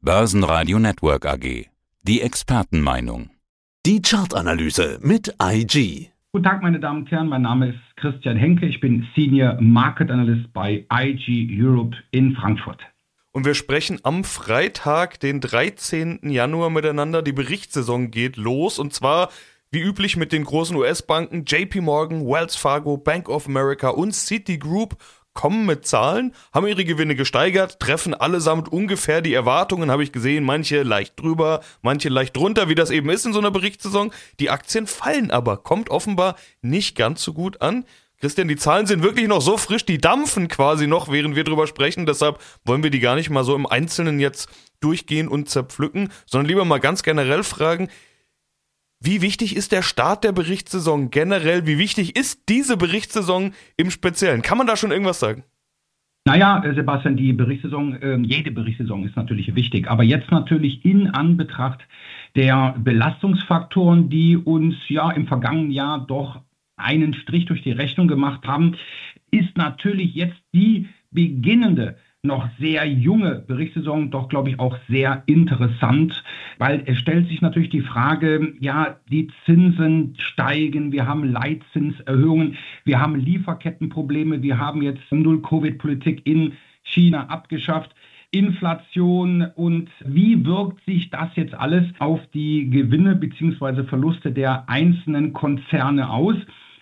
Börsenradio Network AG. Die Expertenmeinung. Die Chartanalyse mit IG. Guten Tag, meine Damen und Herren. Mein Name ist Christian Henke. Ich bin Senior Market Analyst bei IG Europe in Frankfurt. Und wir sprechen am Freitag, den 13. Januar miteinander. Die Berichtssaison geht los und zwar wie üblich mit den großen US-Banken JP Morgan, Wells Fargo, Bank of America und Citigroup kommen mit Zahlen, haben ihre Gewinne gesteigert, treffen allesamt ungefähr die Erwartungen, habe ich gesehen, manche leicht drüber, manche leicht drunter, wie das eben ist in so einer Berichtssaison. Die Aktien fallen aber, kommt offenbar nicht ganz so gut an. Christian, die Zahlen sind wirklich noch so frisch, die dampfen quasi noch, während wir drüber sprechen, deshalb wollen wir die gar nicht mal so im Einzelnen jetzt durchgehen und zerpflücken, sondern lieber mal ganz generell fragen, wie wichtig ist der Start der Berichtssaison generell? Wie wichtig ist diese Berichtssaison im Speziellen? Kann man da schon irgendwas sagen? Naja, Sebastian, die Berichtssaison, jede Berichtssaison ist natürlich wichtig. Aber jetzt natürlich in Anbetracht der Belastungsfaktoren, die uns ja im vergangenen Jahr doch einen Strich durch die Rechnung gemacht haben, ist natürlich jetzt die beginnende noch sehr junge Berichtssaison doch, glaube ich, auch sehr interessant, weil es stellt sich natürlich die Frage, ja, die Zinsen steigen, wir haben Leitzinserhöhungen, wir haben Lieferkettenprobleme, wir haben jetzt Null-Covid-Politik in China abgeschafft, Inflation und wie wirkt sich das jetzt alles auf die Gewinne bzw. Verluste der einzelnen Konzerne aus?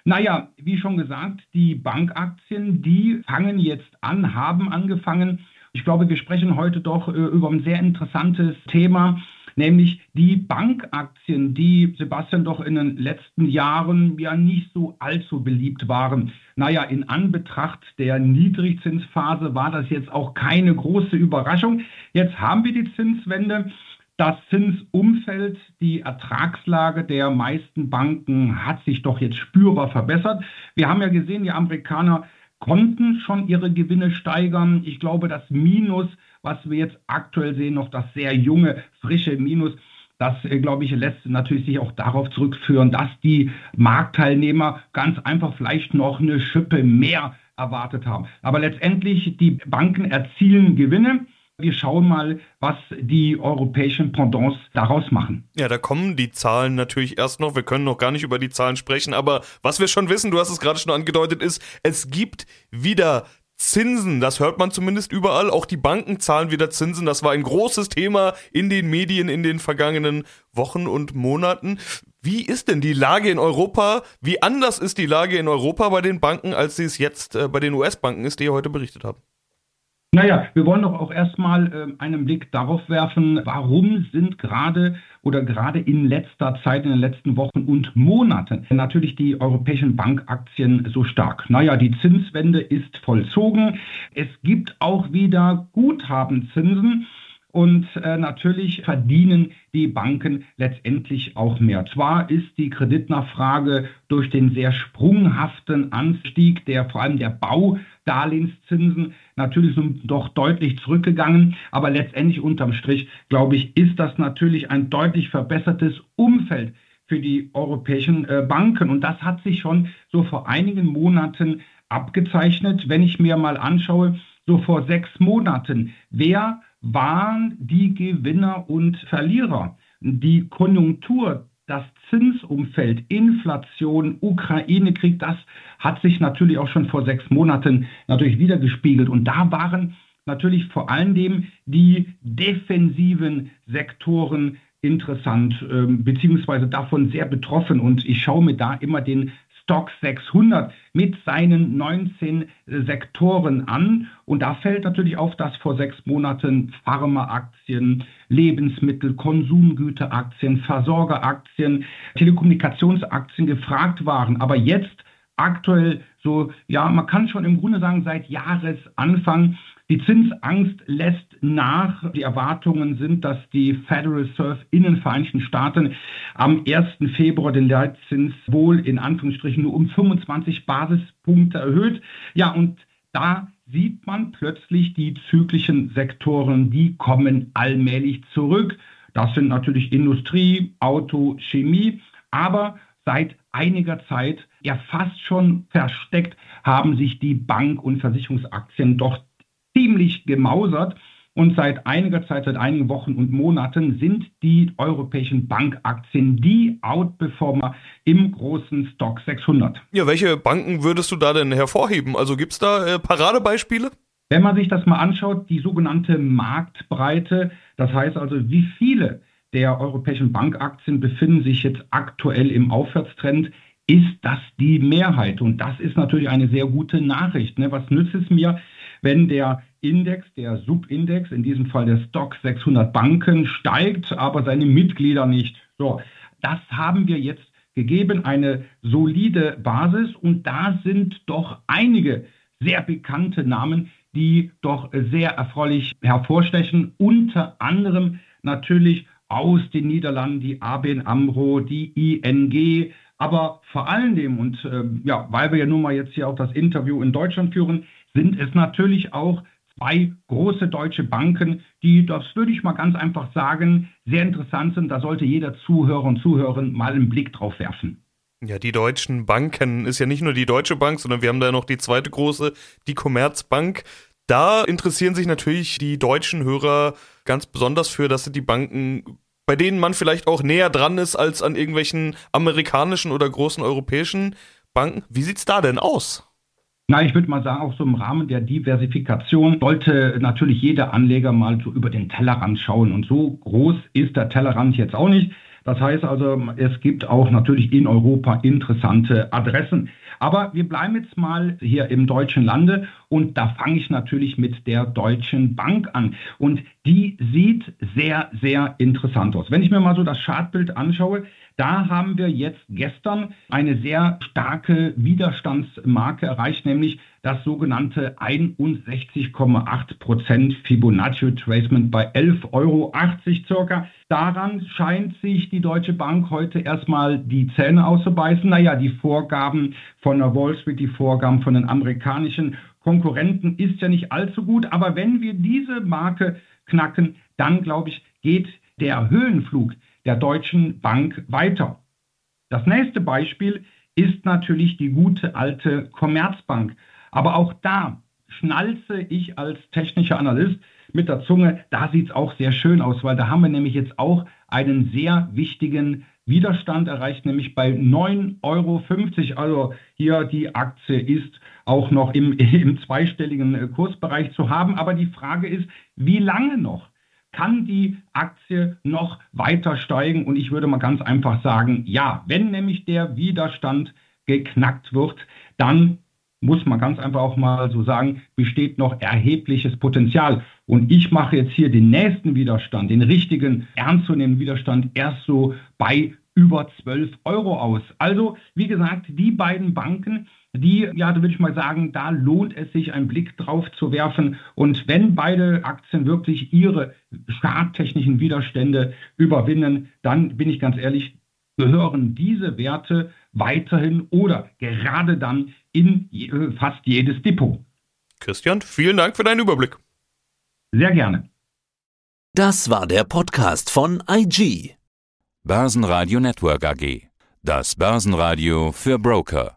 Naja, wie schon gesagt, die Bankaktien, die fangen jetzt an, haben angefangen. Ich glaube, wir sprechen heute doch über ein sehr interessantes Thema, nämlich die Bankaktien, die, Sebastian, doch in den letzten Jahren ja nicht so allzu beliebt waren. Naja, in Anbetracht der Niedrigzinsphase war das jetzt auch keine große Überraschung. Jetzt haben wir die Zinswende. Das Zinsumfeld, die Ertragslage der meisten Banken hat sich doch jetzt spürbar verbessert. Wir haben ja gesehen, die Amerikaner konnten schon ihre Gewinne steigern. Ich glaube, das Minus, was wir jetzt aktuell sehen, noch das sehr junge, frische Minus, das, glaube ich, lässt natürlich sich auch darauf zurückführen, dass die Marktteilnehmer ganz einfach vielleicht noch eine Schippe mehr erwartet haben. Aber letztendlich, die Banken erzielen Gewinne. Wir schauen mal, was die europäischen Pendants daraus machen. Ja, da kommen die Zahlen natürlich erst noch. Wir können noch gar nicht über die Zahlen sprechen. Aber was wir schon wissen, du hast es gerade schon angedeutet, ist, es gibt wieder Zinsen. Das hört man zumindest überall. Auch die Banken zahlen wieder Zinsen. Das war ein großes Thema in den Medien in den vergangenen Wochen und Monaten. Wie ist denn die Lage in Europa? Wie anders ist die Lage in Europa bei den Banken, als sie es jetzt bei den US-Banken ist, die ihr heute berichtet habt? Naja, wir wollen doch auch erstmal einen Blick darauf werfen, warum sind gerade in letzter Zeit, in den letzten Wochen und Monaten natürlich die europäischen Bankaktien so stark. Naja, die Zinswende ist vollzogen. Es gibt auch wieder Guthabenzinsen und natürlich verdienen die Banken letztendlich auch mehr. Zwar ist die Kreditnachfrage durch den sehr sprunghaften Anstieg der vor allem der Baudarlehenszinsen natürlich sind doch deutlich zurückgegangen, aber letztendlich unterm Strich, glaube ich, ist das natürlich ein deutlich verbessertes Umfeld für die europäischen Banken. Und das hat sich schon so vor einigen Monaten abgezeichnet. Wenn ich mir mal anschaue, so vor 6 Monaten, wer waren die Gewinner und Verlierer? Die Konjunktur, das Zinsumfeld, Inflation, Ukraine-Krieg, das hat sich natürlich auch schon vor 6 Monaten natürlich wieder gespiegelt. Und da waren natürlich vor allen Dingen die defensiven Sektoren interessant, beziehungsweise davon sehr betroffen. Und ich schaue mir da immer den Stoxx 600 mit seinen 19 Sektoren an. Und da fällt natürlich auf, dass vor 6 Monaten Pharmaaktien, Lebensmittel, Konsumgüteraktien, Versorgeraktien, Telekommunikationsaktien gefragt waren. Aber jetzt aktuell so, ja, man kann schon im Grunde sagen, seit Jahresanfang, die Zinsangst lässt nach. Die Erwartungen sind, dass die Federal Reserve in den Vereinigten Staaten am 1. Februar den Leitzins wohl in Anführungsstrichen nur um 25 Basispunkte erhöht. Ja, und da sieht man plötzlich die zyklischen Sektoren, die kommen allmählich zurück. Das sind natürlich Industrie, Auto, Chemie, aber seit einiger Zeit, ja fast schon versteckt, haben sich die Bank- und Versicherungsaktien doch ziemlich gemausert. Und seit einiger Zeit, seit einigen Wochen und Monaten sind die europäischen Bankaktien die Outperformer im großen Stoxx 600. Ja, welche Banken würdest du da denn hervorheben? Also gibt es da Paradebeispiele? Wenn man sich das mal anschaut, die sogenannte Marktbreite, das heißt also, wie viele der europäischen Bankaktien befinden sich jetzt aktuell im Aufwärtstrend, ist das die Mehrheit. Und das ist natürlich eine sehr gute Nachricht, ne? Was nützt es mir, wenn der Index, der Subindex, in diesem Fall der Stoxx 600 Banken, steigt, aber seine Mitglieder nicht. So, das haben wir jetzt gegeben, eine solide Basis, und da sind doch einige sehr bekannte Namen, die doch sehr erfreulich hervorstechen, unter anderem natürlich aus den Niederlanden die ABN AMRO, die ING, aber vor allen Dingen, und ja, weil wir ja nun mal jetzt hier auch das Interview in Deutschland führen, sind es natürlich auch zwei große deutsche Banken, die, das würde ich mal ganz einfach sagen, sehr interessant sind. Da sollte jeder Zuhörer und Zuhörerin mal einen Blick drauf werfen. Ja, die deutschen Banken ist ja nicht nur die Deutsche Bank, sondern wir haben da noch die zweite große, die Commerzbank. Da interessieren sich natürlich die deutschen Hörer ganz besonders für. Das sind die Banken, bei denen man vielleicht auch näher dran ist als an irgendwelchen amerikanischen oder großen europäischen Banken. Wie sieht es da denn aus? Na, ich würde mal sagen, auch so im Rahmen der Diversifikation sollte natürlich jeder Anleger mal so über den Tellerrand schauen. Und so groß ist der Tellerrand jetzt auch nicht. Das heißt also, es gibt auch natürlich in Europa interessante Adressen. Aber wir bleiben jetzt mal hier im deutschen Lande, und da fange ich natürlich mit der Deutschen Bank an. Und die sieht sehr, sehr interessant aus. Wenn ich mir mal so das Chartbild anschaue, da haben wir jetzt gestern eine sehr starke Widerstandsmarke erreicht, nämlich das sogenannte 61,8% Fibonacci-Retracement bei 11,80 Euro circa. Daran scheint sich die Deutsche Bank heute erstmal die Zähne auszubeißen. Naja, die Vorgaben von der Wall Street, die Vorgaben von den amerikanischen Konkurrenten ist ja nicht allzu gut. Aber wenn wir diese Marke knacken, dann, glaube ich, geht der Höhenflug der Deutschen Bank weiter. Das nächste Beispiel ist natürlich die gute alte Commerzbank. Aber auch da schnalze ich als technischer Analyst mit der Zunge, da sieht es auch sehr schön aus, weil da haben wir nämlich jetzt auch einen sehr wichtigen Widerstand erreicht, nämlich bei 9,50 Euro. Also hier die Aktie ist auch noch im zweistelligen Kursbereich zu haben. Aber die Frage ist, wie lange noch? Kann die Aktie noch weiter steigen? Und ich würde mal ganz einfach sagen, ja, wenn nämlich der Widerstand geknackt wird, dann muss man ganz einfach auch mal so sagen, besteht noch erhebliches Potenzial. Und ich mache jetzt hier den nächsten Widerstand, den richtigen, ernstzunehmenden Widerstand, erst so bei über 12 Euro aus. Also, wie gesagt, die beiden Banken, die, ja, da würde ich mal sagen, da lohnt es sich, einen Blick drauf zu werfen. Und wenn beide Aktien wirklich ihre charttechnischen Widerstände überwinden, dann, bin ich ganz ehrlich, gehören diese Werte weiterhin oder gerade dann in fast jedes Depot. Christian, vielen Dank für deinen Überblick. Sehr gerne. Das war der Podcast von IG. Börsenradio Network AG. Das Börsenradio für Broker.